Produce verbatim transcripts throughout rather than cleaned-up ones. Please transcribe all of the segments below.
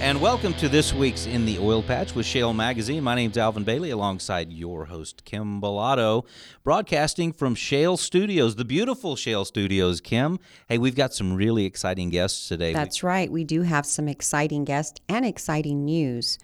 And welcome to this week's In the Oil Patch with Shale Magazine. My name's Alvin Bailey, alongside your host, Kim Bellotto, broadcasting from Shale Studios, the beautiful Shale Studios, Kim. Hey, we've got some really exciting guests today. That's we- right. We do have some exciting guests and exciting news.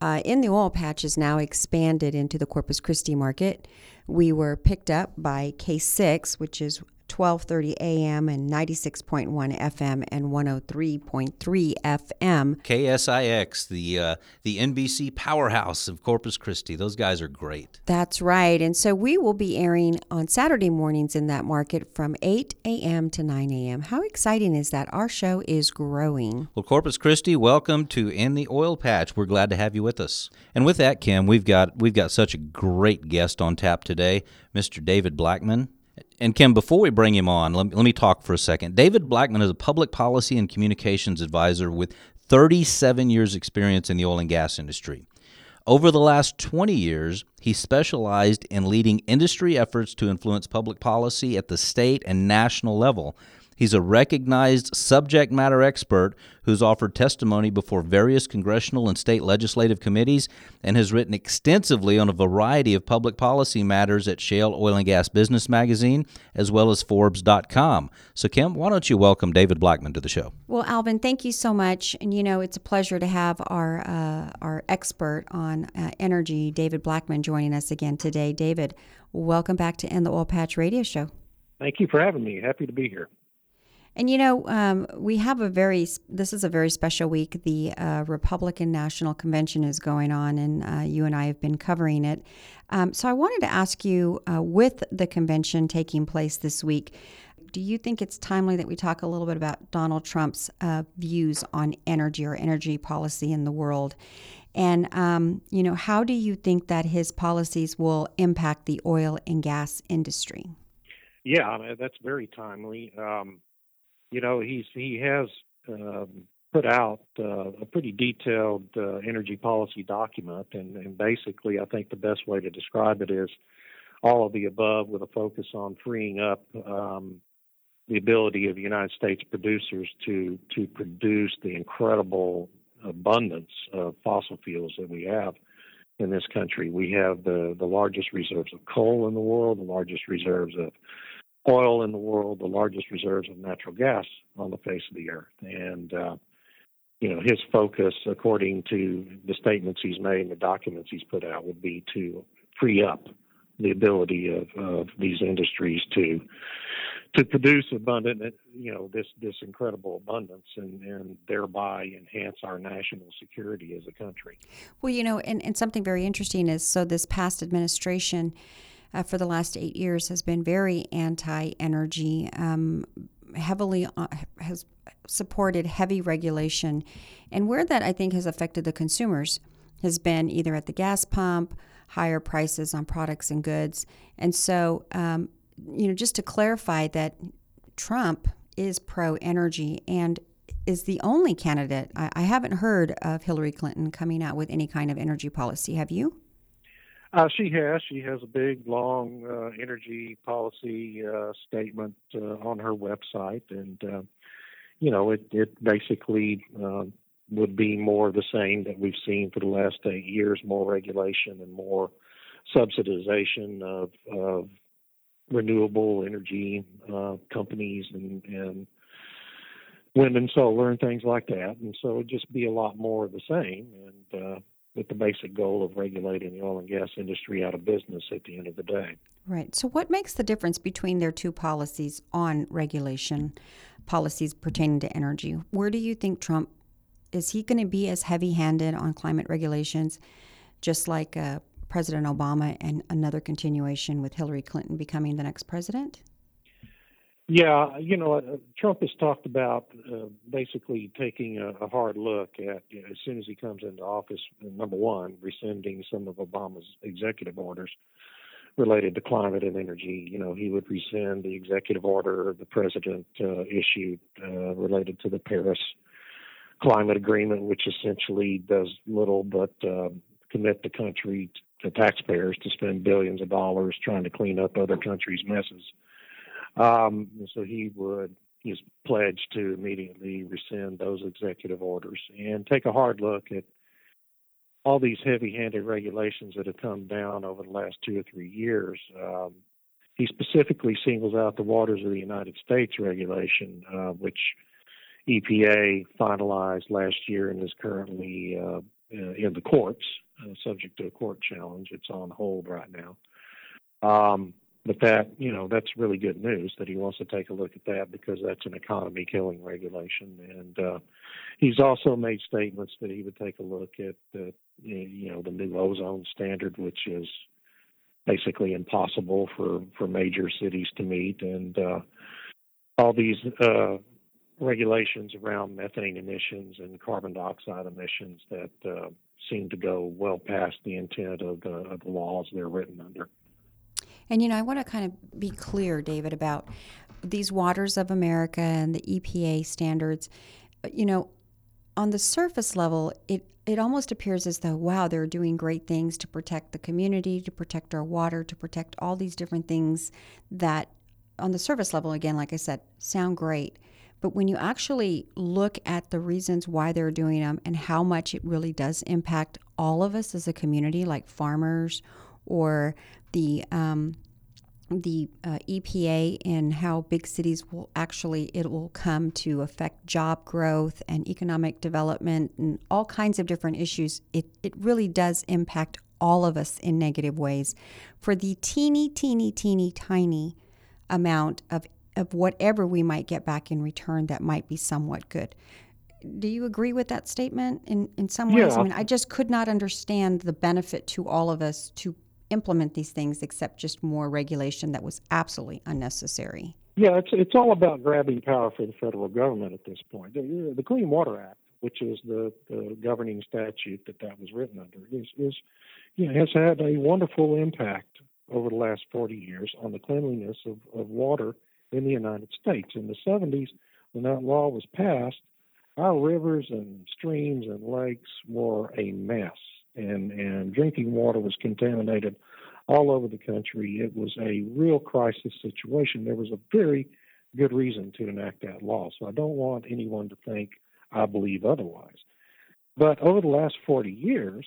Uh, In the Oil Patch is now expanded into the Corpus Christi market. We were picked up by K six, which is twelve thirty a.m. and ninety-six point one F M and one oh three point three F M. K S I X, the uh, the N B C powerhouse of Corpus Christi. Those guys are great. That's right. And so we will be airing on Saturday mornings in that market from eight a.m. to nine a.m. How exciting is that? Our show is growing. Well, Corpus Christi, welcome to In the Oil Patch. We're glad to have you with us. And with that, Kim, we've got we've got such a great guest on tap today, Mister David Blackman. And Kim, before we bring him on, let me, let me talk for a second. David Blackman is a public policy and communications advisor with thirty-seven years experience in the oil and gas industry. Over the last twenty years, he specialized in leading industry efforts to influence public policy at the state and national level. He's a recognized subject matter expert who's offered testimony before various congressional and state legislative committees and has written extensively on a variety of public policy matters at Shale Oil and Gas Business Magazine, as well as Forbes dot com. So, Kim, why don't you welcome David Blackman to the show? Well, Alvin, thank you so much. And, you know, it's a pleasure to have our, uh, our expert on uh, energy, David Blackman, joining us again today. David, welcome back to In the Oil Patch Radio Show. Thank you for having me. Happy to be here. And, you know, um, we have a very, this is a very special week. The uh, Republican National Convention is going on, and uh, you and I have been covering it. Um, so I wanted to ask you, uh, with the convention taking place this week, do you think it's timely that we talk a little bit about Donald Trump's uh, views on energy or energy policy in the world? And, um, you know, how do you think that his policies will impact the oil and gas industry? Yeah, that's very timely. Um You know, he's he has uh, put out uh, a pretty detailed uh, energy policy document, and, and basically I think the best way to describe it is all of the above with a focus on freeing up um, the ability of United States producers to, to produce the incredible abundance of fossil fuels that we have in this country. We have the, the largest reserves of coal in the world, the largest reserves of oil in the world, the largest reserves of natural gas on the face of the earth. And, uh, you know, his focus, according to the statements he's made and the documents he's put out, would be to free up the ability of, of these industries to to produce abundant, you know, this, this incredible abundance and, and thereby enhance our national security as a country. Well, you know, and, and something very interesting is, so this past administration Uh, for the last eight years has been very anti-energy, um, heavily uh, has supported heavy regulation. And where that, I think, has affected the consumers has been either at the gas pump, higher prices on products and goods. And so, um, you know, just to clarify that Trump is pro-energy and is the only candidate. I, I haven't heard of Hillary Clinton coming out with any kind of energy policy. Have you? Uh, she has. She has a big, long uh, energy policy uh, statement uh, on her website. And, uh, you know, it, it basically uh, would be more of the same that we've seen for the last eight years, more regulation and more subsidization of, of renewable energy uh, companies and, and wind and solar and things like that. And so it would just be a lot more of the same. And, uh, with the basic goal of regulating the oil and gas industry out of business at the end of the day. Right. So what makes the difference between their two policies on regulation, policies pertaining to energy? Where do you think Trump, is he going to be as heavy-handed on climate regulations, just like uh, President Obama and another continuation with Hillary Clinton becoming the next president? Yeah, you know, Trump has talked about uh, basically taking a, a hard look at, you know, as soon as he comes into office, number one, rescinding some of Obama's executive orders related to climate and energy. You know, he would rescind the executive order the president uh, issued uh, related to the Paris Climate Agreement, which essentially does little but uh, commit the country, the taxpayers, to spend billions of dollars trying to clean up other countries' messes. Um, so he would, he's pledged to immediately rescind those executive orders and take a hard look at all these heavy-handed regulations that have come down over the last two or three years. Um, he specifically singles out the Waters of the United States regulation, uh, which E P A finalized last year and is currently uh, in the courts, uh, subject to a court challenge. It's on hold right now. Um, But that, you know, that's really good news that he wants to take a look at that, because that's an economy-killing regulation. And uh, he's also made statements that he would take a look at, the, you know, the new ozone standard, which is basically impossible for, for major cities to meet. And uh, all these uh, regulations around methane emissions and carbon dioxide emissions that uh, seem to go well past the intent of the, of the laws they're written under. And, you know, I want to kind of be clear, David, about these Waters of America and the E P A standards. You know, on the surface level, it, it almost appears as though, wow, they're doing great things to protect the community, to protect our water, to protect all these different things that on the surface level, again, like I said, sound great. But when you actually look at the reasons why they're doing them and how much it really does impact all of us as a community, like farmers or the um, the uh, E P A, and how big cities will actually, it will come to affect job growth and economic development and all kinds of different issues. It, it really does impact all of us in negative ways for the teeny, teeny, teeny, tiny amount of, of whatever we might get back in return that might be somewhat good. Do you agree with that statement in, in some ways? Yeah. I mean, I just could not understand the benefit to all of us to implement these things, except just more regulation that was absolutely unnecessary. Yeah, it's it's all about grabbing power for the federal government at this point. The, the Clean Water Act, which is the, the governing statute that that was written under, is, is you know, has had a wonderful impact over the last forty years on the cleanliness of, of water in the United States. In the seventies, when that law was passed, our rivers and streams and lakes were a mess. And, and drinking water was contaminated all over the country. It was a real crisis situation. There was a very good reason to enact that law. So I don't want anyone to think I believe otherwise. But over the last forty years,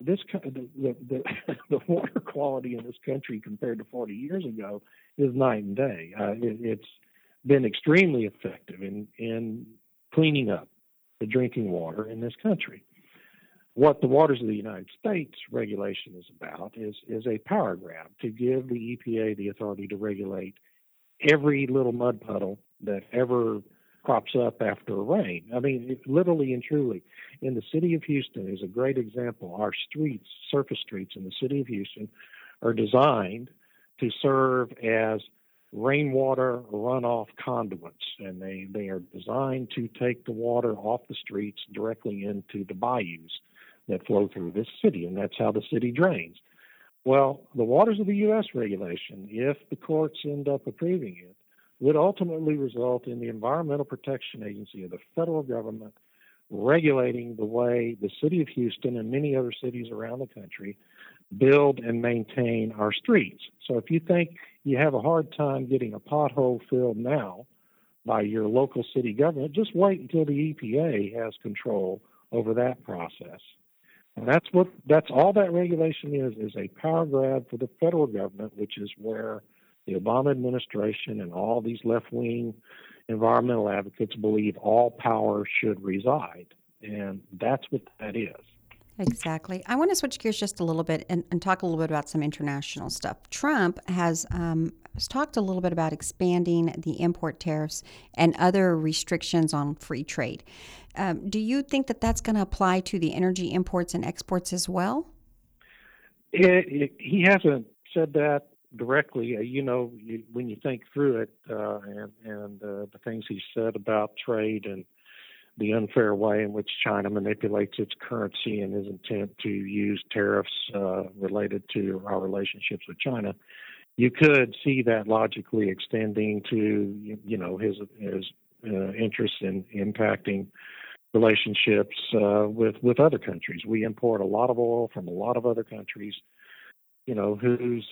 this the the, the water quality in this country compared to forty years ago is night and day. Uh, it, it's been extremely effective in, in cleaning up the drinking water in this country. What the Waters of the United States regulation is about is, is a power grab to give the E P A the authority to regulate every little mud puddle that ever crops up after a rain. I mean, literally and truly, in the city of Houston is a great example. Our streets, surface streets in the city of Houston, are designed to serve as rainwater runoff conduits, and they, they are designed to take the water off the streets directly into the bayous that flow through this city, and that's how the city drains. Well, the Waters of the U S regulation, if the courts end up approving it, would ultimately result in the Environmental Protection Agency of the federal government regulating the way the city of Houston and many other cities around the country build and maintain our streets. So if you think you have a hard time getting a pothole filled now by your local city government, just wait until the E P A has control over that process. And that's what, that's all that regulation is, is a power grab for the federal government, which is where the Obama administration and all these left-wing environmental advocates believe all power should reside. And that's what that is. Exactly. I want to switch gears just a little bit and, and talk a little bit about some international stuff. Trump has, um, has talked a little bit about expanding the import tariffs and other restrictions on free trade. Um, do you think that that's going to apply to the energy imports and exports as well? It, it, he hasn't said that directly, you know, you, when you think through it uh, and, and uh, the things he said about trade and the unfair way in which China manipulates its currency and his intent to use tariffs uh, related to our relationships with China, you could see that logically extending to, you know, his his uh, interest in impacting relationships uh, with with other countries. We import a lot of oil from a lot of other countries, you know, whose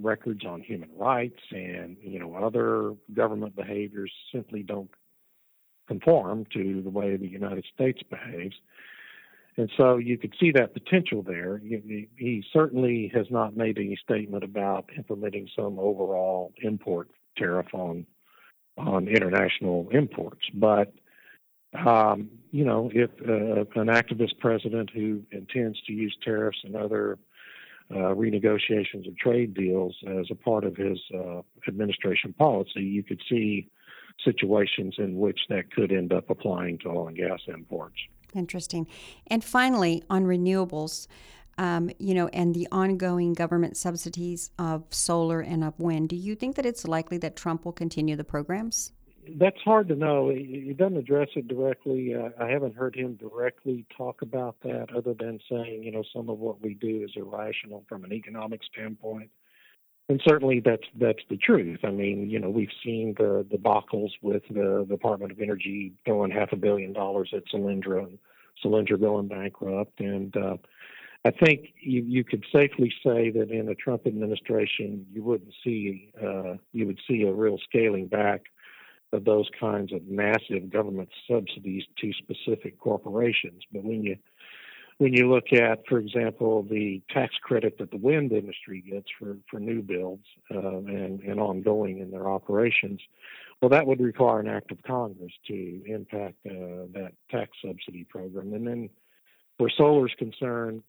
records on human rights and, you know, other government behaviors simply don't conform to the way the United States behaves. And so you could see that potential there. He certainly has not made any statement about implementing some overall import tariff on on international imports. But, um, you know, if uh, an activist president who intends to use tariffs and other uh, renegotiations of trade deals as a part of his uh, administration policy, you could see situations in which that could end up applying to oil and gas imports. Interesting. And finally, on renewables, um, you know, and the ongoing government subsidies of solar and of wind, do you think that it's likely that Trump will continue the programs? That's hard to know. He doesn't address it directly. Uh, I haven't heard him directly talk about that other than saying, you know, some of what we do is irrational from an economic standpoint. And certainly that's that's the truth. I mean, you know, we've seen the debacles with the Department of Energy throwing half a billion dollars at Solyndra, and Solyndra going bankrupt. And uh, I think you, you could safely say that in a Trump administration, you wouldn't see uh, you would see a real scaling back of those kinds of massive government subsidies to specific corporations. But when you When you look at, for example, the tax credit that the wind industry gets for, for new builds um, and, and ongoing in their operations, well, that would require an act of Congress to impact uh, that tax subsidy program. And then where solar is concerned,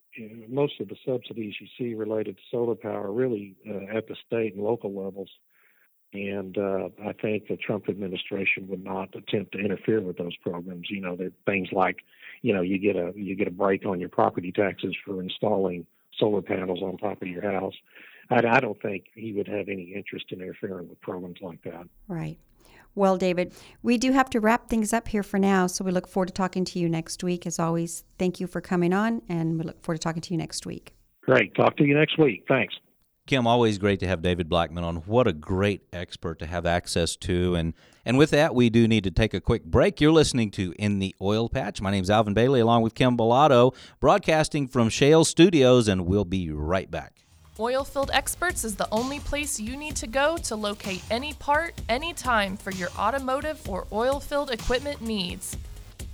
most of the subsidies you see related to solar power are really uh, at the state and local levels. And uh, I think the Trump administration would not attempt to interfere with those programs. You know, there are things like, you know, you get a you get a break on your property taxes for installing solar panels on top of your house. I, I don't think he would have any interest in interfering with programs like that. Right. Well, David, we do have to wrap things up here for now. So we look forward to talking to you next week. As always, thank you for coming on, and we look forward to talking to you next week. Great. Talk to you next week. Thanks. Kim, always great to have David Blackman on. What a great expert to have access to. And and with that, we do need to take a quick break. You're listening to In the Oil Patch. My name's Alvin Bailey, along with Kim Bellotto, broadcasting from Shale Studios, and we'll be right back. Oilfield Experts is the only place you need to go to locate any part, anytime for your automotive or oilfield equipment needs.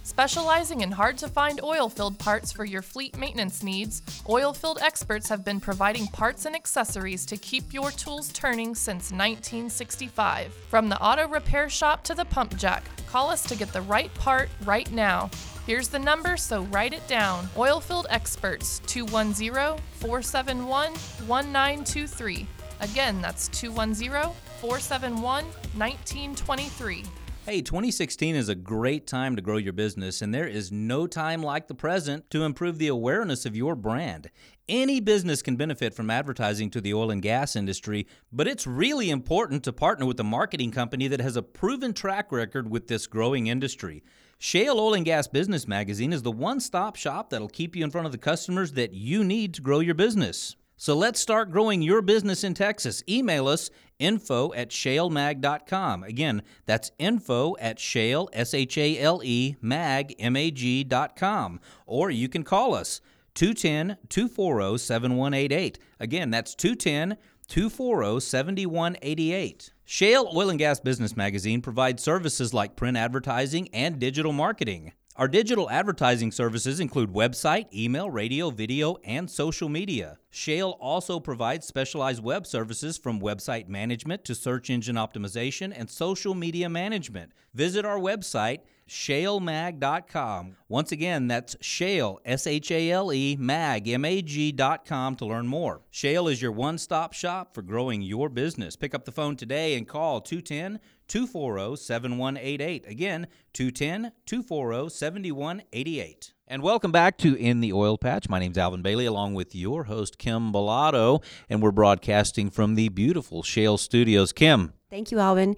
Specializing in hard-to-find oil-filled parts for your fleet maintenance needs, Oilfield Experts have been providing parts and accessories to keep your tools turning since nineteen sixty-five. From the auto repair shop to the pump jack, call us to get the right part right now. Here's the number, so write it down. Oilfield Experts, two one zero, four seven one, one nine two three. Again, that's two one zero, four seven one, one nine two three. Hey, twenty sixteen is a great time to grow your business, and there is no time like the present to improve the awareness of your brand. Any business can benefit from advertising to the oil and gas industry, but it's really important to partner with a marketing company that has a proven track record with this growing industry. Shale Oil and Gas Business Magazine is the one-stop shop that'll keep you in front of the customers that you need to grow your business. So let's start growing your business in Texas. Email us, info at shale mag dot com. Again, that's info at shale, S H A L E, mag, M A G dot com. Or you can call us, two one zero, two four zero, seven one eight eight. Again, that's two one zero, two four zero, seven one eight eight. Shale Oil and Gas Business Magazine provides services like print advertising and digital marketing. Our digital advertising services include website, email, radio, video, and social media. Shale also provides specialized web services from website management to search engine optimization and social media management. Visit our website, shale mag dot com. Once again, that's shale, S H A L E, mag, M A G dot com to learn more. Shale is your one-stop shop for growing your business. Pick up the phone today and call 210 two four zero, seven one eight eight. Again, two one zero, two four zero, seven one eight eight. And welcome back to In the Oil Patch. My name's Alvin Bailey, along with your host, Kim Bellotto, and we're broadcasting from the beautiful Shale Studios. Kim. Thank you, Alvin.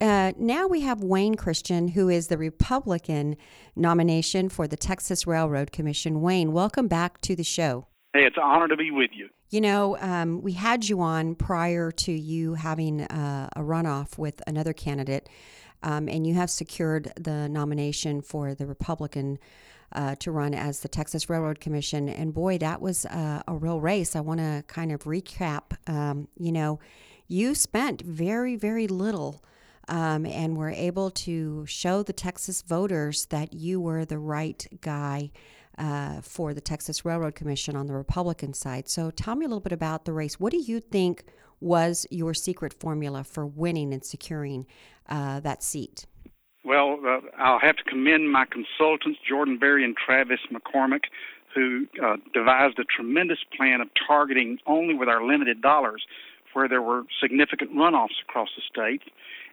Uh, now we have Wayne Christian, who is the Republican nomination for the Texas Railroad Commission. Wayne, welcome back to the show. Hey, it's an honor to be with you. You know, um, we had you on prior to you having uh, a runoff with another candidate, um, and you have secured the nomination for the Republican Uh, to run as the Texas Railroad Commission. And boy, that was uh, a real race. I want to kind of recap. Um, you know, you spent very, very little um, and were able to show the Texas voters that you were the right guy uh, for the Texas Railroad Commission on the Republican side. So tell me a little bit about the race. What do you think was your secret formula for winning and securing uh, that seat? Well, uh, I'll have to commend my consultants, Jordan Berry and Travis McCormick, who uh, devised a tremendous plan of targeting only with our limited dollars where there were significant runoffs across the state.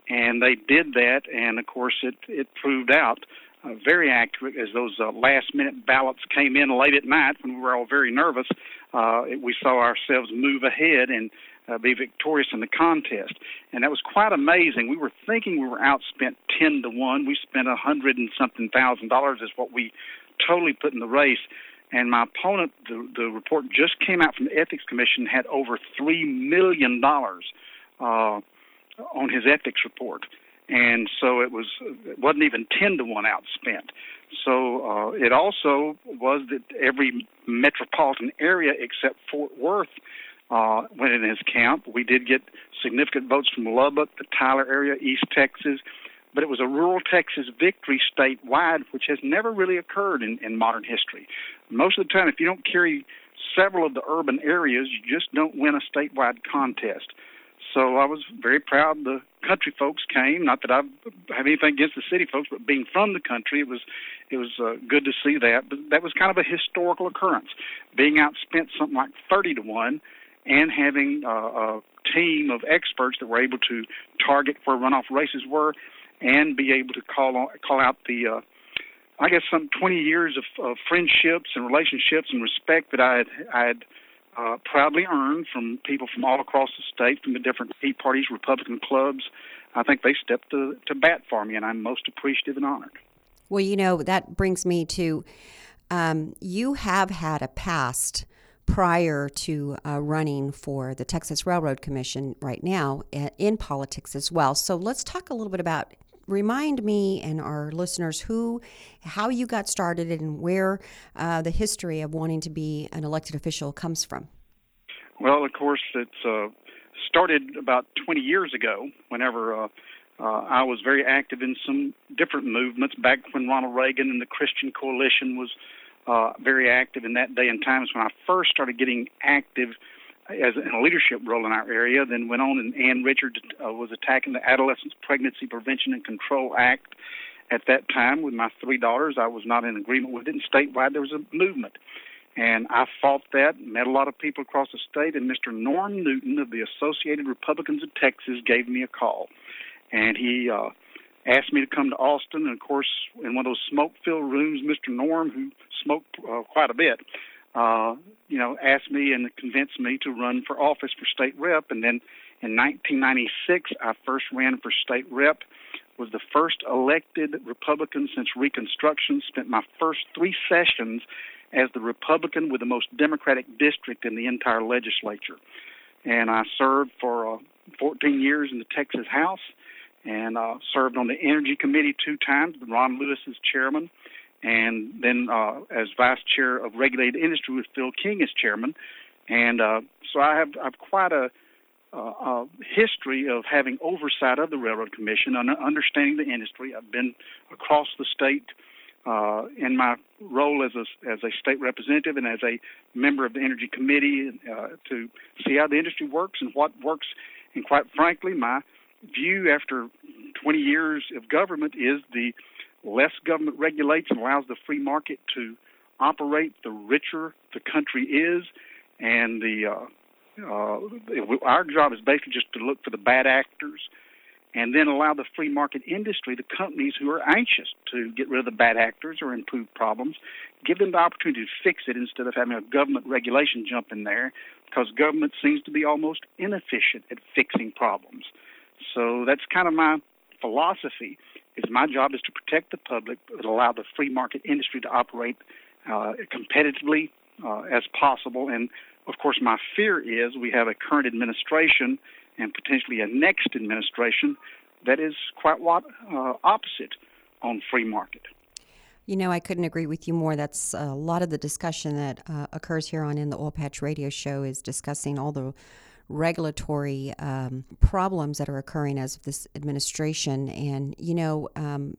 And they did that, and, of course, it, it proved out uh, very accurate as those uh, last-minute ballots came in late at night when we were all very nervous. Uh, we saw ourselves move ahead and Uh, be victorious in the contest. And that was quite amazing. We were thinking we were outspent ten to one. We spent a hundred and something thousand dollars is what we totally put in the race. And my opponent, the, the report just came out from the Ethics Commission, had over three million dollars uh, on his ethics report. And so it was, it wasn't even ten to one outspent. So uh, it also was that every metropolitan area except Fort Worth Uh, went in his camp. We did get significant votes from Lubbock, the Tyler area, East Texas, but it was a rural Texas victory statewide, which has never really occurred in, in modern history. Most of the time, if you don't carry several of the urban areas, you just don't win a statewide contest. So I was very proud the country folks came. Not that I have anything against the city folks, but being from the country, it was it was uh, good to see that. But that was kind of a historical occurrence, being outspent something like thirty to one, and having uh, a team of experts that were able to target where runoff races were and be able to call on, call out the, uh, I guess, some twenty years of, of friendships and relationships and respect that I had, I had uh, proudly earned from people from all across the state, from the different Tea Parties, Republican clubs. I think they stepped to, to bat for me, and I'm most appreciative and honored. Well, you know, that brings me to um, you have had a past prior to uh, running for the Texas Railroad Commission right now in politics as well. So let's talk a little bit about, remind me and our listeners who, how you got started and where uh, the history of wanting to be an elected official comes from. Well, of course, it's uh, started about twenty years ago whenever uh, uh, I was very active in some different movements back when Ronald Reagan and the Christian Coalition was Uh, very active in that day and times when I first started getting active as in a leadership role in our area, then went on and Ann Richards uh, was attacking the Adolescent Pregnancy Prevention and Control Act. At that time, with my three daughters, I was not in agreement with it, and statewide there was a movement. And I fought that, met a lot of people across the state, and Mister Norm Newton of the Associated Republicans of Texas gave me a call. And he uh, asked me to come to Austin, and, of course, in one of those smoke-filled rooms, Mister Norm, who smoked uh, quite a bit, uh, you know, asked me and convinced me to run for office for state rep. And then in nineteen ninety-six, I first ran for state rep, was the first elected Republican since Reconstruction, spent my first three sessions as the Republican with the most Democratic district in the entire legislature. And I served for uh, fourteen years in the Texas House, and uh, served on the Energy Committee two times, Ron Lewis as chairman, and then uh, as vice chair of Regulated Industry with Phil King as chairman. And uh, so I have, I have quite a, uh, a history of having oversight of the Railroad Commission, understanding the industry. I've been across the state uh, in my role as a, as a state representative and as a member of the Energy Committee uh, to see how the industry works and what works. And quite frankly, my view after twenty years of government is the less government regulates and allows the free market to operate, the richer the country is. And the uh, uh, our job is basically just to look for the bad actors and then allow the free market industry, the companies who are anxious to get rid of the bad actors or improve problems, give them the opportunity to fix it instead of having a government regulation jump in there, because government seems to be almost inefficient at fixing problems. So that's kind of my philosophy, is my job is to protect the public but allow the free market industry to operate uh, competitively uh, as possible. And, of course, my fear is we have a current administration and potentially a next administration that is quite what, uh, opposite on free market. You know, I couldn't agree with you more. That's a lot of the discussion that uh, occurs here on In the Oil Patch Radio Show, is discussing all the regulatory um, problems that are occurring as of this administration. And, you know, um,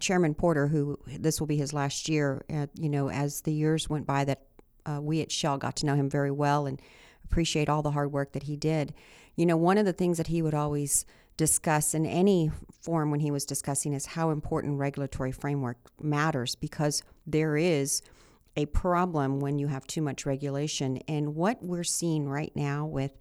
Chairman Porter, who this will be his last year, uh, you know, as the years went by that uh, we at Shell got to know him very well and appreciate all the hard work that he did. You know, one of the things that he would always discuss in any form when he was discussing is how important regulatory framework matters, because there is a problem when you have too much regulation. And what we're seeing right now with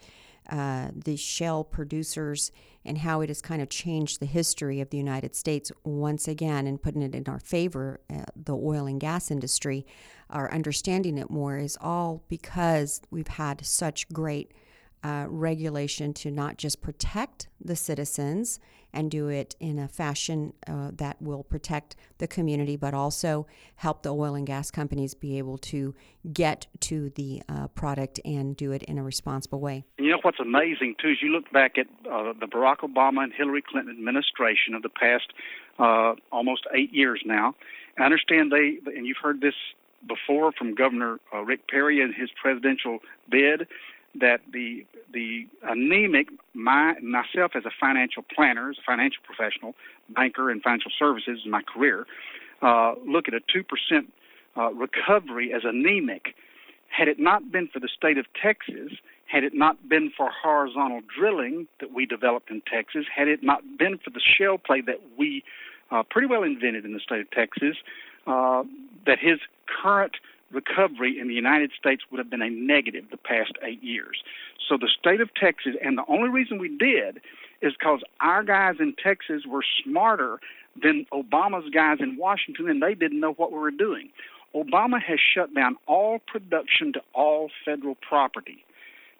uh, the shale producers and how it has kind of changed the history of the United States once again and putting it in our favor, uh, the oil and gas industry, our understanding it more, is all because we've had such great uh, regulation to not just protect the citizens and do it in a fashion uh, that will protect the community, but also help the oil and gas companies be able to get to the uh, product and do it in a responsible way. You know what's amazing, too, is you look back at uh, the Barack Obama and Hillary Clinton administration of the past uh, almost eight years now. I understand they, and you've heard this before from Governor uh, Rick Perry in his presidential bid, that the the anemic, my, myself as a financial planner, as a financial professional, banker in financial services in my career, uh, look at a two percent uh, recovery as anemic. Had it not been for the state of Texas, had it not been for horizontal drilling that we developed in Texas, had it not been for the shale play that we uh, pretty well invented in the state of Texas, uh, that his current recovery in the United States would have been a negative the past eight years. So the state of Texas, and the only reason we did is because our guys in Texas were smarter than Obama's guys in Washington, and they didn't know what we were doing. Obama has shut down all production to all federal property,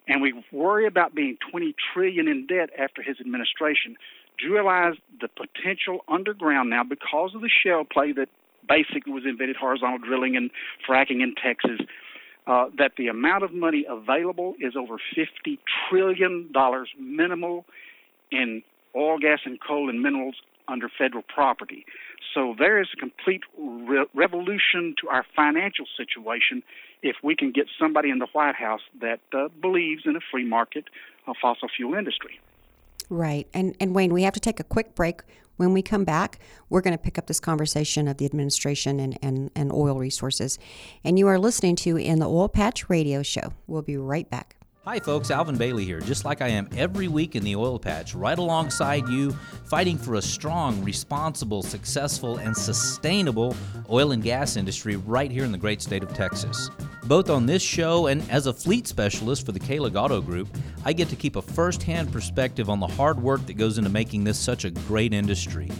and we worry about being twenty trillion dollars in debt after his administration. Do you realize the potential underground now because of the shale play that basically was invented, horizontal drilling and fracking in Texas, uh, that the amount of money available is over fifty trillion dollars minimal in oil, gas, and coal and minerals under federal property. So there is a complete re- revolution to our financial situation if we can get somebody in the White House that uh, believes in a free market uh, fossil fuel industry. Right. And, and Wayne, we have to take a quick break. When we come back, we're going to pick up this conversation of the administration and, and, and oil resources. And you are listening to In the Oil Patch Radio Show. We'll be right back. Hi folks, Alvin Bailey here, just like I am every week in the Oil Patch, right alongside you, fighting for a strong, responsible, successful, and sustainable oil and gas industry right here in the great state of Texas. Both on this show and as a fleet specialist for the Kahlig Auto Group, I get to keep a first-hand perspective on the hard work that goes into making this such a great industry.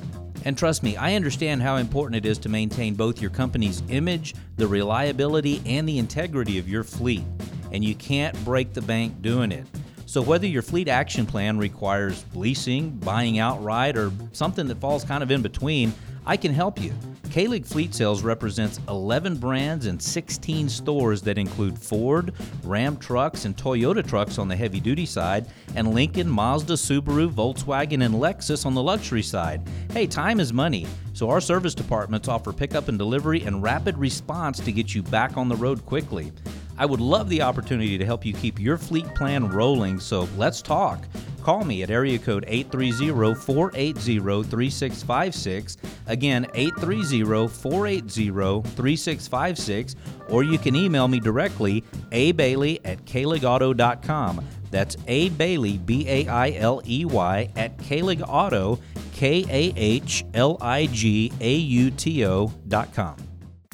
And trust me, I understand how important it is to maintain both your company's image, the reliability, and the integrity of your fleet. And you can't break the bank doing it. So whether your fleet action plan requires leasing, buying outright, or something that falls kind of in between, I can help you. Kahlig Fleet Sales represents eleven brands and sixteen stores that include Ford, Ram trucks, and Toyota trucks on the heavy-duty side, and Lincoln, Mazda, Subaru, Volkswagen, and Lexus on the luxury side. Hey, time is money, so our service departments offer pickup and delivery and rapid response to get you back on the road quickly. I would love the opportunity to help you keep your fleet plan rolling, so let's talk. Call me at area code eight three zero, four eight zero, three six five six, again eight three zero, four eight zero, three six five six, or you can email me directly, a bailey at kahlig auto dot com. That's abailey, B A I L E Y, at kahligauto, K A H L I G A U T O dot com.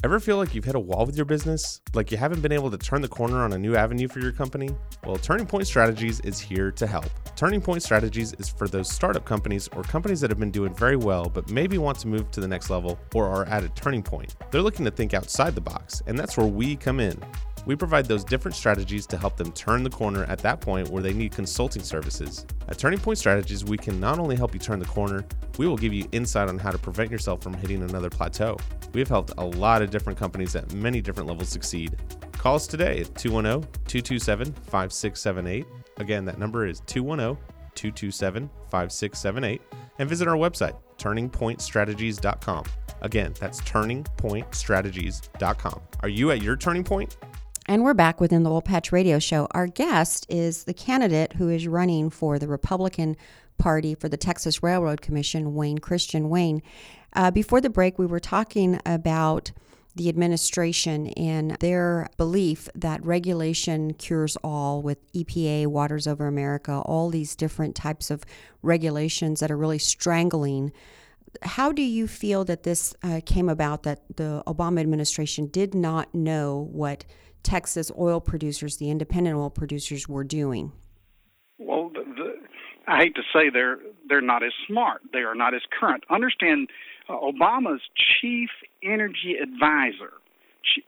Ever feel like you've hit a wall with your business? Like you haven't been able to turn the corner on a new avenue for your company? Well, Turning Point Strategies is here to help. Turning Point Strategies is for those startup companies or companies that have been doing very well but maybe want to move to the next level or are at a turning point. They're looking to think outside the box, and that's where we come in. We provide those different strategies to help them turn the corner at that point where they need consulting services. At Turning Point Strategies, we can not only help you turn the corner, we will give you insight on how to prevent yourself from hitting another plateau. We've helped a lot of different companies at many different levels succeed. Call us today at two one zero, two two seven, five six seven eight. Again, that number is two one zero, two two seven, five six seven eight. And visit our website, turning point strategies dot com. Again, that's turning point strategies dot com. Are you at your turning point? And we're back within the Old Patch Radio Show. Our guest is the candidate who is running for the Republican Party for the Texas Railroad Commission, Wayne Christian. Wayne, uh, before the break, we were talking about the administration and their belief that regulation cures all, with E P A, Waters Over America, all these different types of regulations that are really strangling. How do you feel that this uh, came about, that the Obama administration did not know what Texas oil producers, the independent oil producers, were doing? Well, the, the, I hate to say they're they're not as smart. They are not as current. Understand, uh, Obama's chief energy advisor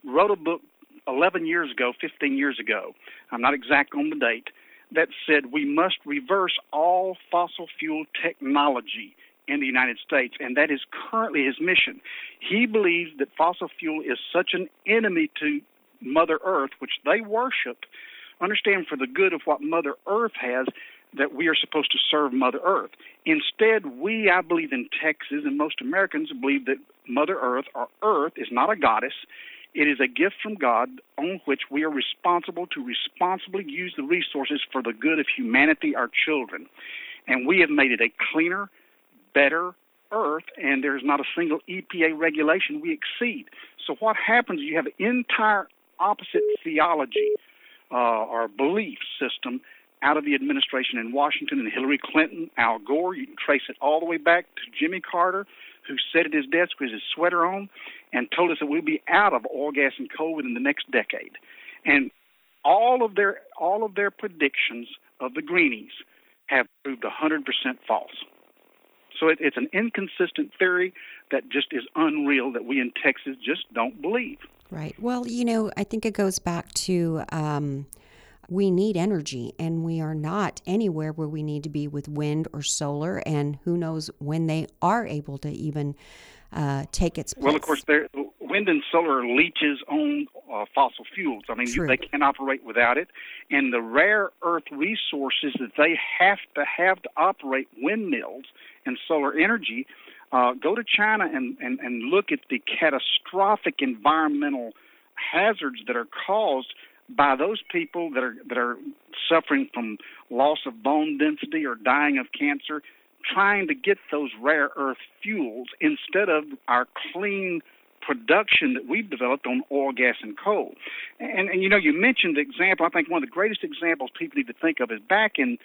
wrote a book eleven years ago, fifteen years ago, I'm not exact on the date, that said we must reverse all fossil fuel technology in the United States, and that is currently his mission. He believes that fossil fuel is such an enemy to Mother Earth, which they worship, understand, for the good of what Mother Earth has, that we are supposed to serve Mother Earth. Instead, we, I believe in Texas, and most Americans believe that Mother Earth, or Earth, is not a goddess. It is a gift from God on which we are responsible to responsibly use the resources for the good of humanity, our children. And we have made it a cleaner, better Earth, and there's not a single E P A regulation we exceed. So what happens, you have an entire opposite theology uh, or belief system out of the administration in Washington, and Hillary Clinton, Al Gore. You can trace it all the way back to Jimmy Carter, who sat at his desk with his sweater on and told us that we'll be out of oil, gas, and coal within the next decade. And all of their all of their predictions of the Greenies have proved one hundred percent false. So it, it's an inconsistent theory that just is unreal, that we in Texas just don't believe. Right. Well, you know, I think it goes back to um, we need energy, and we are not anywhere where we need to be with wind or solar, and who knows when they are able to even uh, take its place. Well, of course, wind and solar leaches on uh, fossil fuels. I mean, you, they can't operate without it. And the rare earth resources that they have to have to operate windmills and solar energy, Uh, go to China and, and, and look at the catastrophic environmental hazards that are caused by those people that are that are suffering from loss of bone density or dying of cancer, trying to get those rare earth fuels instead of our clean production that we've developed on oil, gas, and coal. And, and you know, you mentioned the example. I think one of the greatest examples people need to think of is back in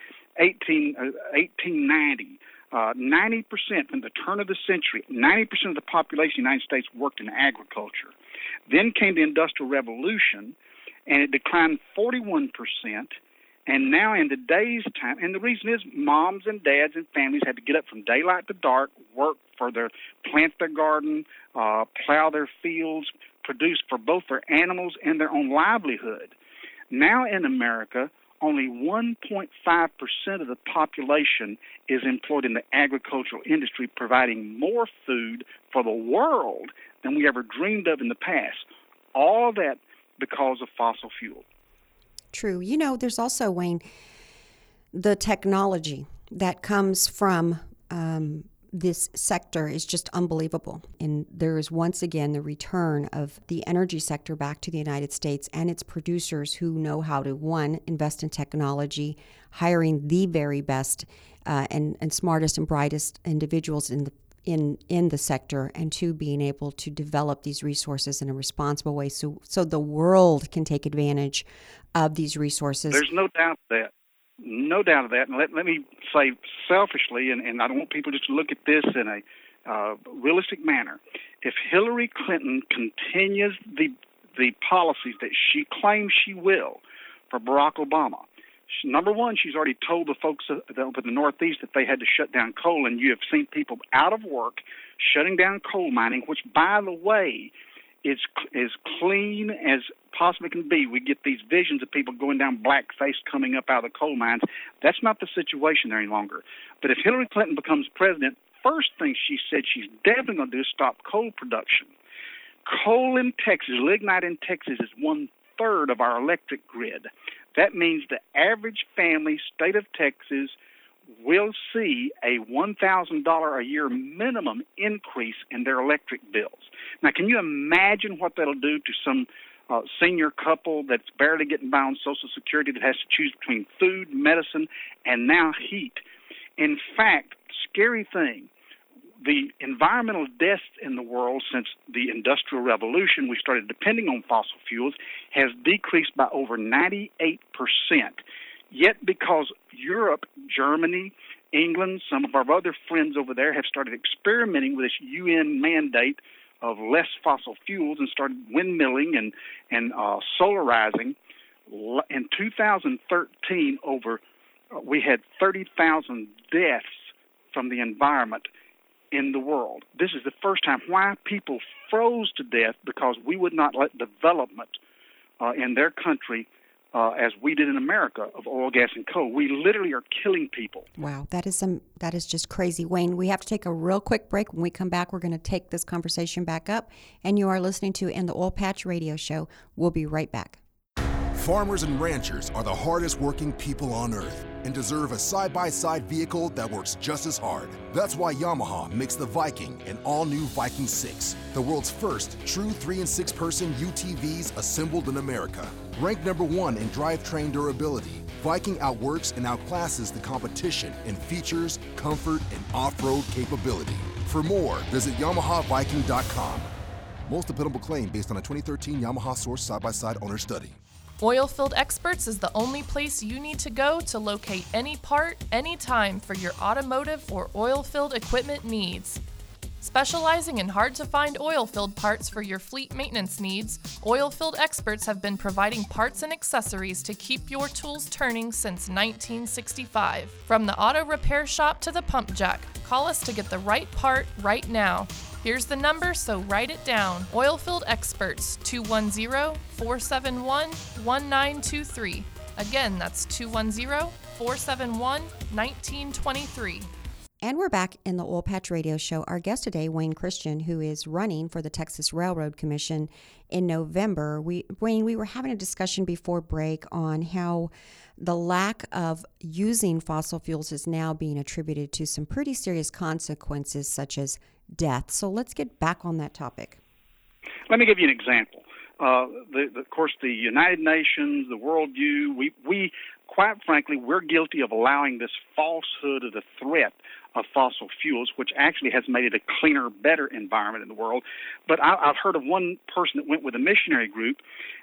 eighteen, uh, eighteen ninety. Uh, ninety percent, from the turn of the century, ninety percent of the population of the United States worked in agriculture. Then came the Industrial Revolution, and it declined forty-one percent. And now in today's time, and the reason is moms and dads and families had to get up from daylight to dark, work for their, plant their garden, uh, plow their fields, produce for both their animals and their own livelihood. Now in America, only one point five percent of the population is employed in the agricultural industry, providing more food for the world than we ever dreamed of in the past. All of that because of fossil fuel. True. You know, there's also, Wayne, the technology that comes from um, this sector is just unbelievable. And there is once again the return of the energy sector back to the United States and its producers who know how to, one, invest in technology, hiring the very best uh, and, and smartest and brightest individuals in the in in the sector, and two, being able to develop these resources in a responsible way so so the world can take advantage of these resources. There's no doubt that. No doubt of that. And let, let me say selfishly, and, and I don't want people just to look at this in a uh, realistic manner, if Hillary Clinton continues the the policies that she claims she will for Barack Obama, she, number one, she's already told the folks up in the Northeast that they had to shut down coal, and you have seen people out of work shutting down coal mining, which, by the way, is as clean as possibly can be. We get these visions of people going down blackface coming up out of the coal mines. That's not the situation any longer. But if Hillary Clinton becomes president, first thing she said she's definitely going to do is stop coal production. Coal in Texas, lignite in Texas, is one-third of our electric grid. That means the average family, state of Texas, will see a one thousand dollars a year minimum increase in their electric bills. Now, can you imagine what that'll do to some uh, senior couple that's barely getting by on Social Security that has to choose between food, medicine, and now heat? In fact, scary thing, the environmental deaths in the world since the Industrial Revolution, we started depending on fossil fuels, has decreased by over ninety-eight percent. Yet because Europe, Germany, England, some of our other friends over there have started experimenting with this U N mandate of less fossil fuels and started windmilling and, and uh, solarizing, in two thousand thirteen over uh, we had thirty thousand deaths from the environment in the world. This is the first time why people froze to death because we would not let development uh, in their country Uh, as we did in America, of oil, gas, and coal. We literally are killing people. Wow, that is some that is just crazy. Wayne, we have to take a real quick break. When we come back, we're going to take this conversation back up. And you are listening to In the Oil Patch Radio Show. We'll be right back. Farmers and ranchers are the hardest working people on earth and deserve a side-by-side vehicle that works just as hard. That's why Yamaha makes the Viking and all-new Viking six, the world's first true three- and six-person U T Vs assembled in America. Ranked number one in drivetrain durability, Viking outworks and outclasses the competition in features, comfort, and off-road capability. For more, visit Yamaha Viking dot com. Most dependable claim based on a twenty thirteen Yamaha Source side-by-side owner study. Oilfield Experts is the only place you need to go to locate any part, anytime for your automotive or oilfield equipment needs. Specializing in hard-to-find oilfield parts for your fleet maintenance needs, Oilfield Experts have been providing parts and accessories to keep your tools turning since nineteen sixty-five. From the auto repair shop to the pump jack, call us to get the right part right now. Here's the number, so write it down. Oilfield Experts, two one zero, four seven one, one nine two three. Again, that's two one zero, four seven one, one nine two three. And we're back in the Oil Patch Radio Show. Our guest today, Wayne Christian, who is running for the Texas Railroad Commission in November. We, Wayne, we were having a discussion before break on how the lack of using fossil fuels is now being attributed to some pretty serious consequences, such as death. So let's get back on that topic. Let me give you an example. Uh, the, the, of course, the United Nations, the World View, we, we, quite frankly, we're guilty of allowing this falsehood of the threat of fossil fuels, which actually has made it a cleaner, better environment in the world. But I, I've heard of one person that went with a missionary group,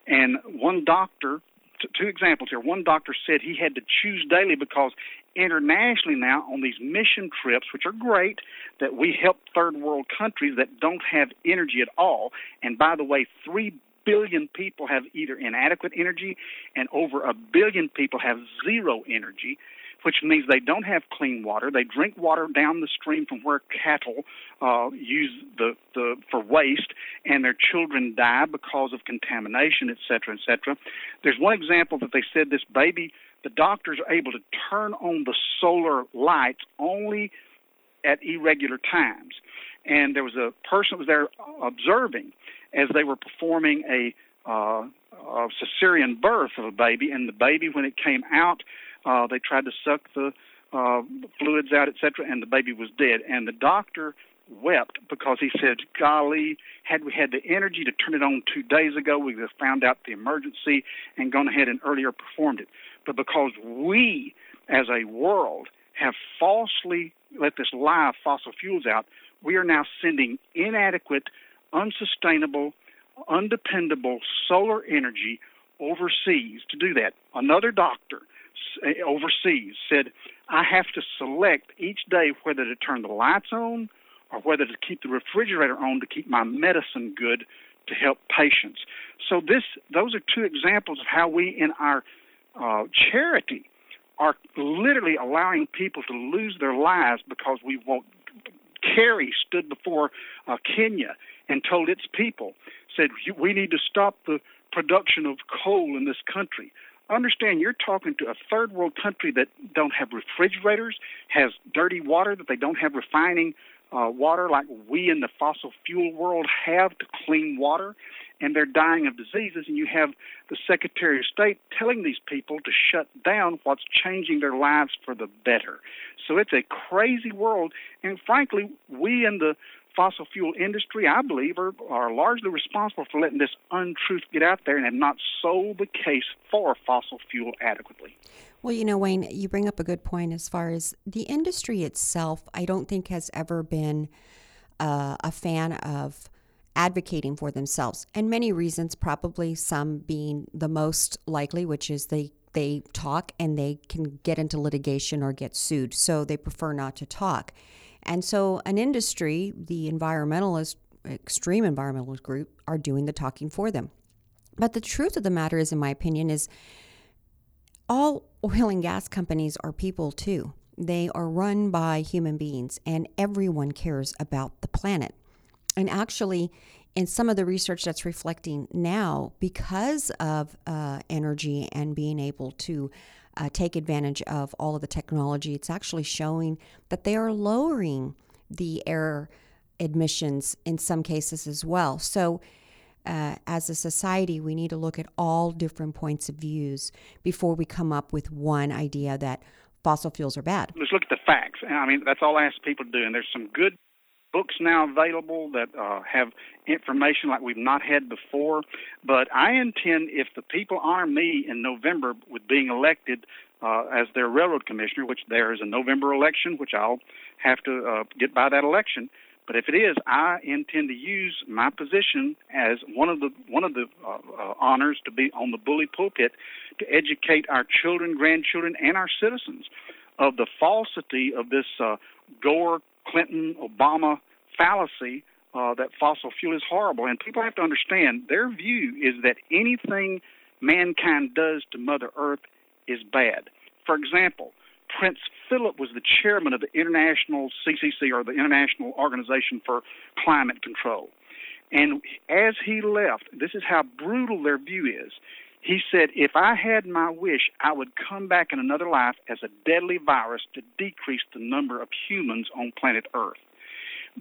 and one doctor, t- two examples here, one doctor said he had to choose daily because internationally now on these mission trips, which are great, that we help third world countries that don't have energy at all, and by the way, three billion people have either inadequate energy and over a billion people have zero energy, which means they don't have clean water. They drink water down the stream from where cattle uh, use the, the for waste, and their children die because of contamination, et cetera, et cetera. There's one example that they said this baby, the doctors are able to turn on the solar lights only at irregular times. And there was a person that was there observing as they were performing a, uh, a cesarean birth of a baby, and the baby, when it came out, Uh, they tried to suck the uh, fluids out, et cetera, and the baby was dead. And the doctor wept because he said, golly, had we had the energy to turn it on two days ago, we would have found out the emergency and gone ahead and earlier performed it. But because we as a world have falsely let this lie of fossil fuels out, we are now sending inadequate, unsustainable, undependable solar energy overseas to do that. Another doctor overseas said, I have to select each day whether to turn the lights on or whether to keep the refrigerator on to keep my medicine good to help patients. So this, those are two examples of how we in our uh, charity are literally allowing people to lose their lives because we won't. Kerry stood before uh, Kenya and told its people, said, we need to stop the production of coal in this country. Understand, you're talking to a third world country that don't have refrigerators, has dirty water that they don't have refining uh, water like we in the fossil fuel world have to clean water, and they're dying of diseases. And you have the Secretary of State telling these people to shut down what's changing their lives for the better. So it's a crazy world. And frankly, we in the fossil fuel industry, I believe, are, are largely responsible for letting this untruth get out there and have not sold the case for fossil fuel adequately. Well, you know, Wayne, you bring up a good point as far as the industry itself, I don't think has ever been uh, a fan of advocating for themselves. And many reasons, probably some being the most likely, which is they, they talk and they can get into litigation or get sued. So they prefer not to talk. And so an industry, the environmentalist, extreme environmentalist group, are doing the talking for them. But the truth of the matter is, in my opinion, is all oil and gas companies are people too. They are run by human beings, and everyone cares about the planet. And actually, in some of the research that's reflecting now, because of uh, energy and being able to Uh, take advantage of all of the technology, it's actually showing that they are lowering the air emissions in some cases as well. So uh, as a society, we need to look at all different points of views before we come up with one idea that fossil fuels are bad. Let's look at the facts. I mean, that's all I ask people to do, and there's some good books now available that uh, have information like we've not had before. But I intend, if the people honor me in November with being elected uh, as their railroad commissioner, which there is a November election, which I'll have to uh, get by that election. But if it is, I intend to use my position as one of the one of the uh, uh, honors to be on the bully pulpit to educate our children, grandchildren, and our citizens of the falsity of this uh, Gore, Clinton, Obama fallacy uh, that fossil fuel is horrible. And people have to understand their view is that anything mankind does to Mother Earth is bad. For example, Prince Philip was the chairman of the International C C C, or the International Organization for Climate Control. And as he left, this is how brutal their view is. He said, if I had my wish, I would come back in another life as a deadly virus to decrease the number of humans on planet Earth.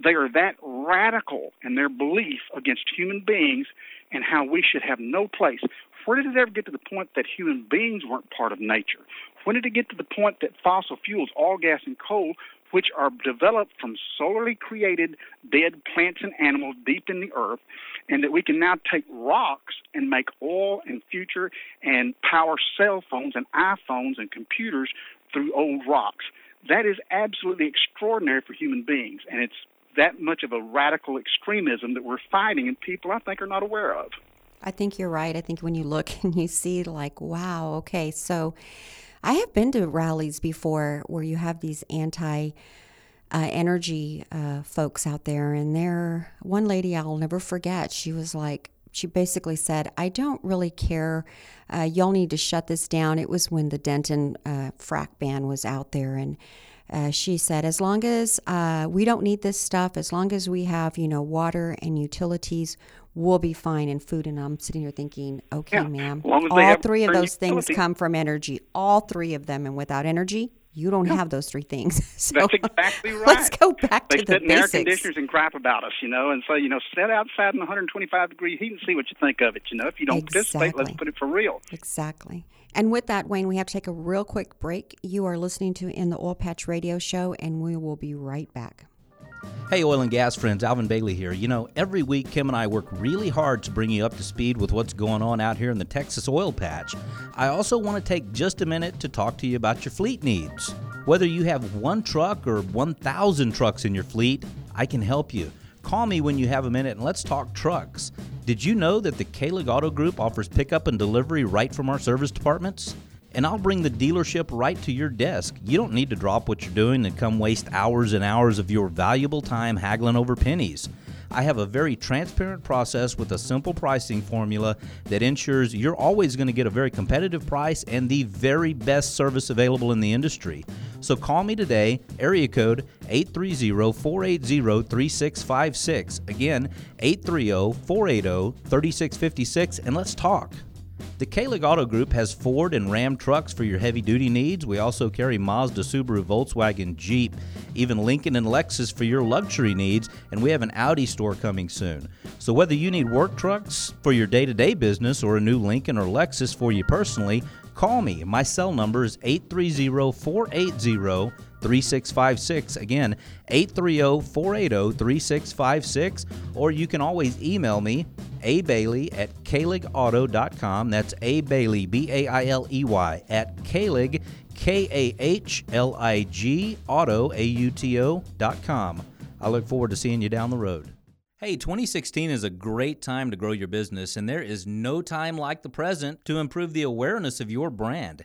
They are that radical in their belief against human beings and how we should have no place. Where did it ever get to the point that human beings weren't part of nature? When did it get to the point that fossil fuels, all gas and coal, which are developed from solarly created dead plants and animals deep in the earth, and that we can now take rocks and make oil and future and power cell phones and iPhones and computers through old rocks? That is absolutely extraordinary for human beings, and it's that much of a radical extremism that we're fighting, and people, I think, are not aware of. I think you're right. I think when you look and you see, like, wow, okay, so I have been to rallies before where you have these anti-energy uh, uh, folks out there, and there, one lady I'll never forget, she was like, she basically said, I don't really care, uh, y'all need to shut this down. It was when the Denton uh, frack ban was out there, and uh, she said, as long as uh, we don't need this stuff, as long as we have, you know, water and utilities, we'll be fine in food. And I'm sitting here thinking, okay, yeah, ma'am, all three of those things come from energy, all three of them. And without energy, you don't yeah. have those three things. So that's exactly right. Let's go back they to the basics. They sit in air conditioners and crap about us, you know, and so, you know, sit outside in one hundred twenty-five degree heat and see what you think of it, you know. If you don't exactly. participate, let's put it for real. Exactly. And with that, Wayne, we have to take a real quick break. You are listening to In the Oil Patch Radio Show, and we will be right back. Hey, oil and gas friends, Alvin Bailey here. You know, every week, Kim and I work really hard to bring you up to speed with what's going on out here in the Texas oil patch. I also want to take just a minute to talk to you about your fleet needs. Whether you have one truck or one thousand trucks in your fleet, I can help you. Call me when you have a minute and let's talk trucks. Did you know that the Kahlig Auto Group offers pickup and delivery right from our service departments? and I'll bring the dealership right to your desk. You don't need to drop what you're doing and come waste hours and hours of your valuable time haggling over pennies. I have a very transparent process with a simple pricing formula that ensures you're always going to get a very competitive price and the very best service available in the industry. So call me today, area code eight three zero, four eight zero, three six five six. Again, eight three zero, four eight zero, three six five six, and let's talk. The Kahlig Auto Group has Ford and Ram trucks for your heavy-duty needs. We also carry Mazda, Subaru, Volkswagen, Jeep, even Lincoln and Lexus for your luxury needs, and we have an Audi store coming soon. So whether you need work trucks for your day-to-day business or a new Lincoln or Lexus for you personally, call me. My cell number is eight three zero, four eight zero, three six five six. Again, eight three zero, four eight zero, three six five six. Or you can always email me, a bailey at kahlig auto dot com. That's a bailey, B A I L E Y, at kahlig, K A H L I G, auto, A U T O dot com. I look forward to seeing you down the road. Hey, twenty sixteen is a great time to grow your business, and there is no time like the present to improve the awareness of your brand.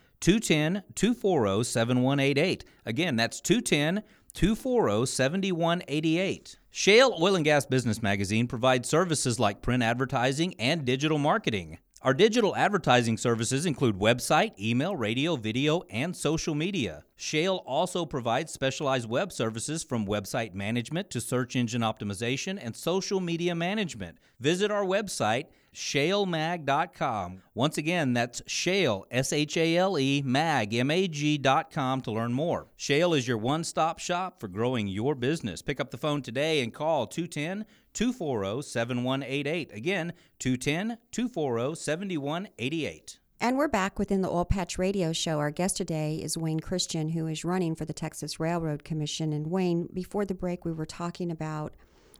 two one zero, two four zero, seven one eight eight. Again, that's two one zero, two four zero, seven one eight eight. Shale Oil and Gas Business Magazine provides services like print advertising and digital marketing. Our digital advertising services include website, email, radio, video, and social media. Shale also provides specialized web services from website management to search engine optimization and social media management. Visit our website, shale mag dot com. Once again, that's shale, S H A L E, mag, M A G dot com to learn more. Shale is your one-stop shop for growing your business. Pick up the phone today and call two one zero, two four zero, seven one eight eight. Again, two one zero, two four zero, seven one eight eight. And we're back within the Oil Patch Radio Show. Our guest today is Wayne Christian, who is running for the Texas Railroad Commission. And Wayne, before the break, we were talking about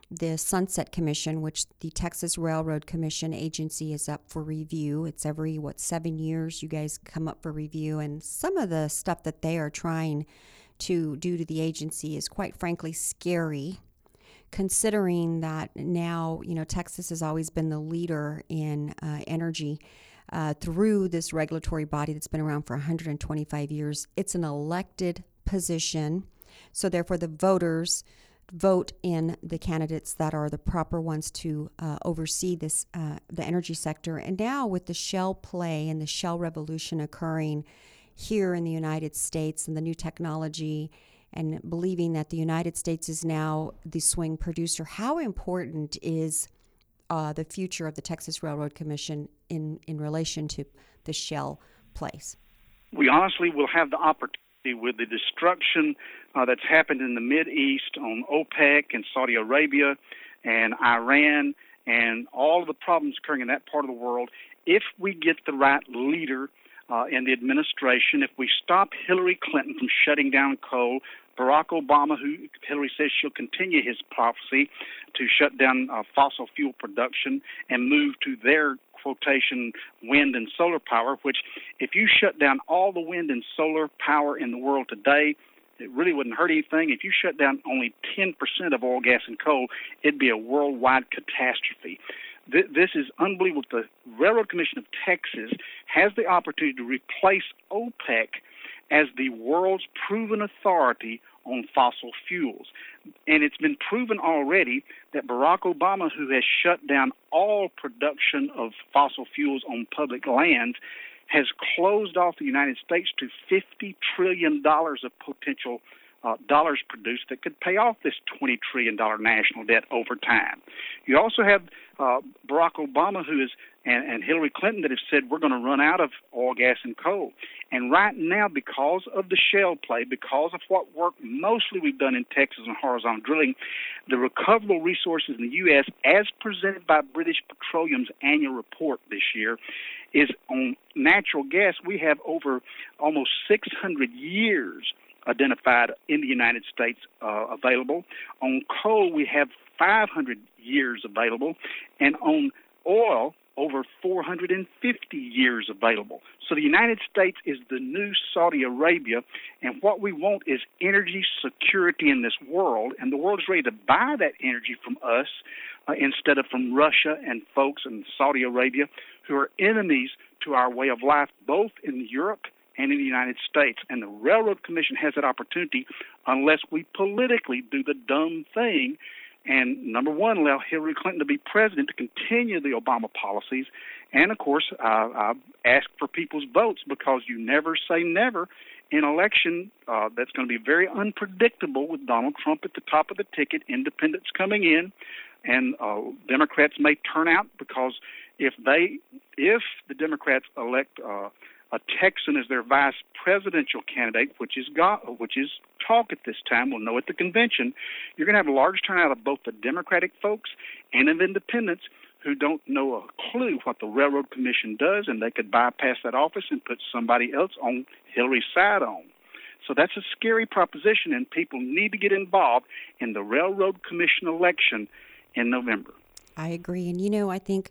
the Sunset Commission, which the Texas Railroad Commission agency is up for review. It's every, what, seven years you guys come up for review. And some of the stuff that they are trying to do to the agency is quite frankly scary, considering that now, you know, Texas has always been the leader in uh, energy uh, through this regulatory body that's been around for one hundred twenty-five years. It's an elected position, so therefore the voters vote in the candidates that are the proper ones to uh, oversee this uh, the energy sector. And now with the shale play and the shale revolution occurring here in the United States and the new technology and believing that the United States is now the swing producer, how important is uh, the future of the Texas Railroad Commission in, in relation to the shale plays? We honestly will have the opportunity with the destruction uh, that's happened in the Mideast on OPEC and Saudi Arabia and Iran and all of the problems occurring in that part of the world, if we get the right leader uh, in the administration, if we stop Hillary Clinton from shutting down coal, Barack Obama, who Hillary says she'll continue his policy to shut down uh, fossil fuel production and move to their quotation wind and solar power, which if you shut down all the wind and solar power in the world today, it really wouldn't hurt anything. If you shut down only ten percent of oil, gas, and coal, it'd be a worldwide catastrophe. Th- this is unbelievable. The Railroad Commission of Texas has the opportunity to replace OPEC as the world's proven authority on fossil fuels. And it's been proven already that Barack Obama, who has shut down all production of fossil fuels on public lands, has closed off the United States to fifty trillion dollars of potential uh, dollars produced that could pay off this twenty trillion dollars national debt over time. You also have uh, Barack Obama, who is And, and Hillary Clinton, that have said we're going to run out of oil, gas, and coal. And right now, because of the shale play, because of what work mostly we've done in Texas on horizontal drilling, the recoverable resources in the U S, as presented by British Petroleum's annual report this year, is on natural gas. We have over almost six hundred years identified in the United States uh, available. On coal, we have five hundred years available. And on oil, over four hundred fifty years available. So the United States is the new Saudi Arabia, and what we want is energy security in this world, and the world is ready to buy that energy from us uh, instead of from Russia and folks in Saudi Arabia who are enemies to our way of life, both in Europe and in the United States. And the Railroad Commission has that opportunity unless we politically do the dumb thing and, number one, allow Hillary Clinton to be president to continue the Obama policies. And, of course, uh, uh, ask for people's votes, because you never say never in an election uh, that's going to be very unpredictable with Donald Trump at the top of the ticket, independents coming in, and uh, Democrats may turn out, because if they, if the Democrats elect uh, a Texan as their vice presidential candidate, which is go- which is talk at this time, we'll know at the convention, you're going to have a large turnout of both the Democratic folks and of independents who don't know a clue what the Railroad Commission does, and they could bypass that office and put somebody else on Hillary's side on. So that's a scary proposition, and people need to get involved in the Railroad Commission election in November. I agree. And, you know, I think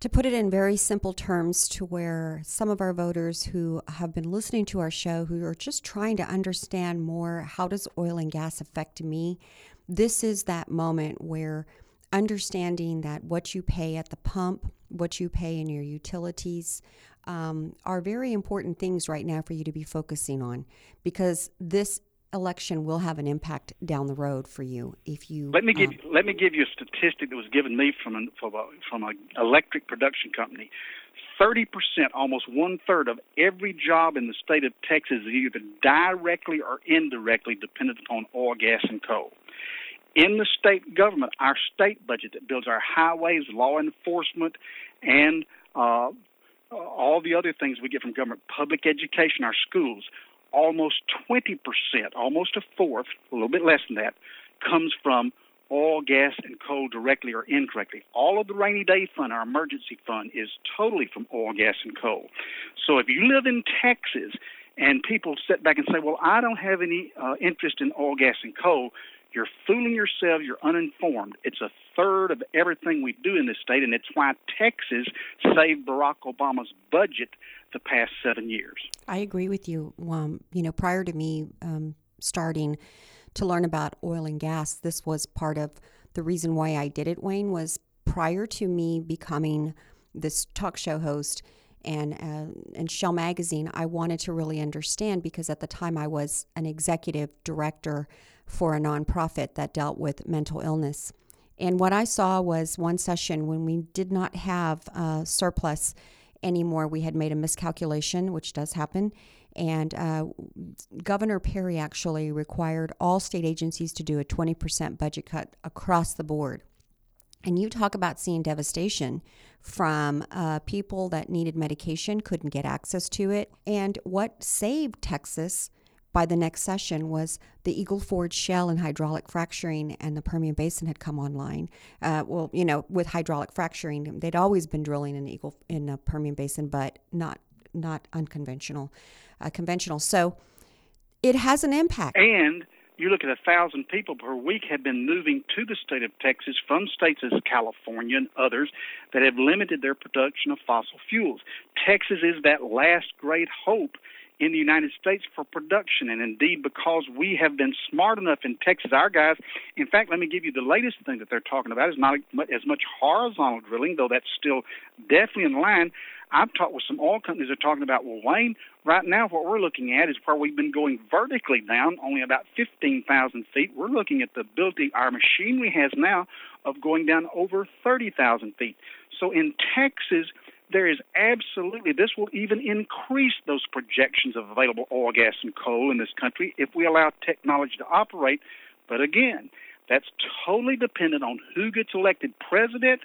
to put it in very simple terms, to where some of our voters who have been listening to our show, who are just trying to understand more, how does oil and gas affect me? This is that moment where understanding that what you pay at the pump, what you pay in your utilities, um, are very important things right now for you to be focusing on, because this election will have an impact down the road for you. If you let me give um, let me give you a statistic that was given me from an from a, from an electric production company. thirty percent, almost one third of every job in the state of Texas is either directly or indirectly dependent upon oil, gas, and coal. In the state government, our state budget that builds our highways, law enforcement, and uh, all the other things we get from government, public education, our schools. Almost twenty percent, almost a fourth, a little bit less than that, comes from oil, gas, and coal directly or indirectly. All of the rainy day fund, our emergency fund, is totally from oil, gas, and coal. So if you live in Texas and people sit back and say, well, I don't have any uh, interest in oil, gas, and coal, you're fooling yourself. You're uninformed. It's a third of everything we do in this state, and it's why Texas saved Barack Obama's budget the past seven years. I agree with you. Um, you know, prior to me um, starting to learn about oil and gas, this was part of the reason why I did it, Wayne, was prior to me becoming this talk show host and uh, and Shell Magazine, I wanted to really understand, because at the time I was an executive director for a nonprofit that dealt with mental illness. And what I saw was one session when we did not have uh, surplus anymore. We had made a miscalculation, which does happen. And uh, Governor Perry actually required all state agencies to do a twenty percent budget cut across the board. And you talk about seeing devastation from uh, people that needed medication, couldn't get access to it. And what saved Texas by the next session was the Eagle Ford shale and hydraulic fracturing, and the Permian Basin had come online. Uh, well, you know, with hydraulic fracturing, they'd always been drilling in the Eagle in the Permian Basin, but not not unconventional, uh, conventional. So it has an impact. And you look at a thousand people per week have been moving to the state of Texas from states as California and others that have limited their production of fossil fuels. Texas is that last great hope in the United States for production, and indeed because we have been smart enough in Texas, our guys, in fact, let me give you the latest thing that they're talking about is not as much horizontal drilling, though that's still definitely in line. I've talked with some oil companies that are talking about, well, Wayne, right now what we're looking at is where we've been going vertically down, only about fifteen thousand feet. We're looking at the ability our machinery has now of going down over thirty thousand feet. So in Texas, there is absolutely, this will even increase those projections of available oil, gas, and coal in this country if we allow technology to operate. But again, that's totally dependent on who gets elected president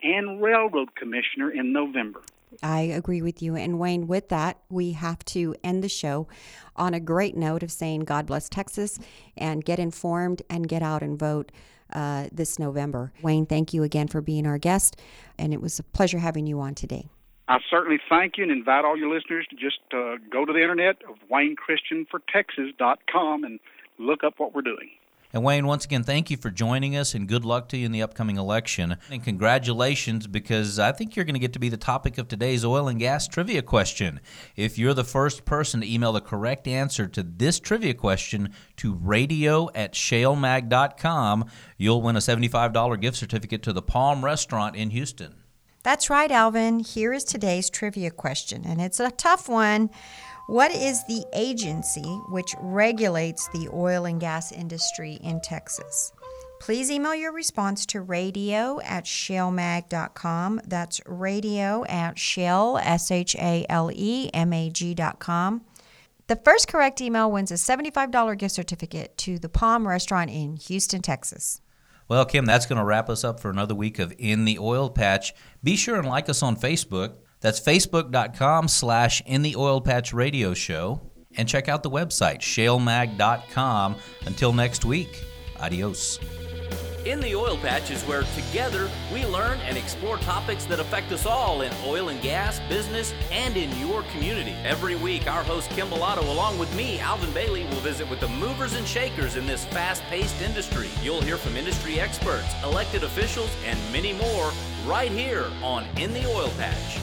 and railroad commissioner in November. I agree with you. And Wayne, with that, we have to end the show on a great note of saying God bless Texas, and get informed and get out and vote uh, this November. Wayne, thank you again for being our guest, and it was a pleasure having you on today. I certainly thank you and invite all your listeners to just uh, go to the internet of Wayne Christian for Texas dot com and look up what we're doing. And Wayne, once again, thank you for joining us, and good luck to you in the upcoming election. And congratulations, because I think you're going to get to be the topic of today's oil and gas trivia question. If you're the first person to email the correct answer to this trivia question to radio at shale mag dot com, you'll win a seventy-five dollars gift certificate to the Palm Restaurant in Houston. That's right, Alvin. Here is today's trivia question, and it's a tough one. What is the agency which regulates the oil and gas industry in Texas? Please email your response to radio at shale mag dot com. That's radio at shale, S H A L E M A G dot com. The first correct email wins a seventy-five dollars gift certificate to the Palm Restaurant in Houston, Texas. Well, Kim, that's going to wrap us up for another week of In the Oil Patch. Be sure and like us on Facebook. That's facebook dot com slash in the oil patch radio show. And check out the website, shale mag dot com. Until next week, adios. In the Oil Patch is where together we learn and explore topics that affect us all in oil and gas, business, and in your community. Every week, our host Kim Bellotto, along with me, Alvin Bailey, will visit with the movers and shakers in this fast-paced industry. You'll hear from industry experts, elected officials, and many more right here on In the Oil Patch.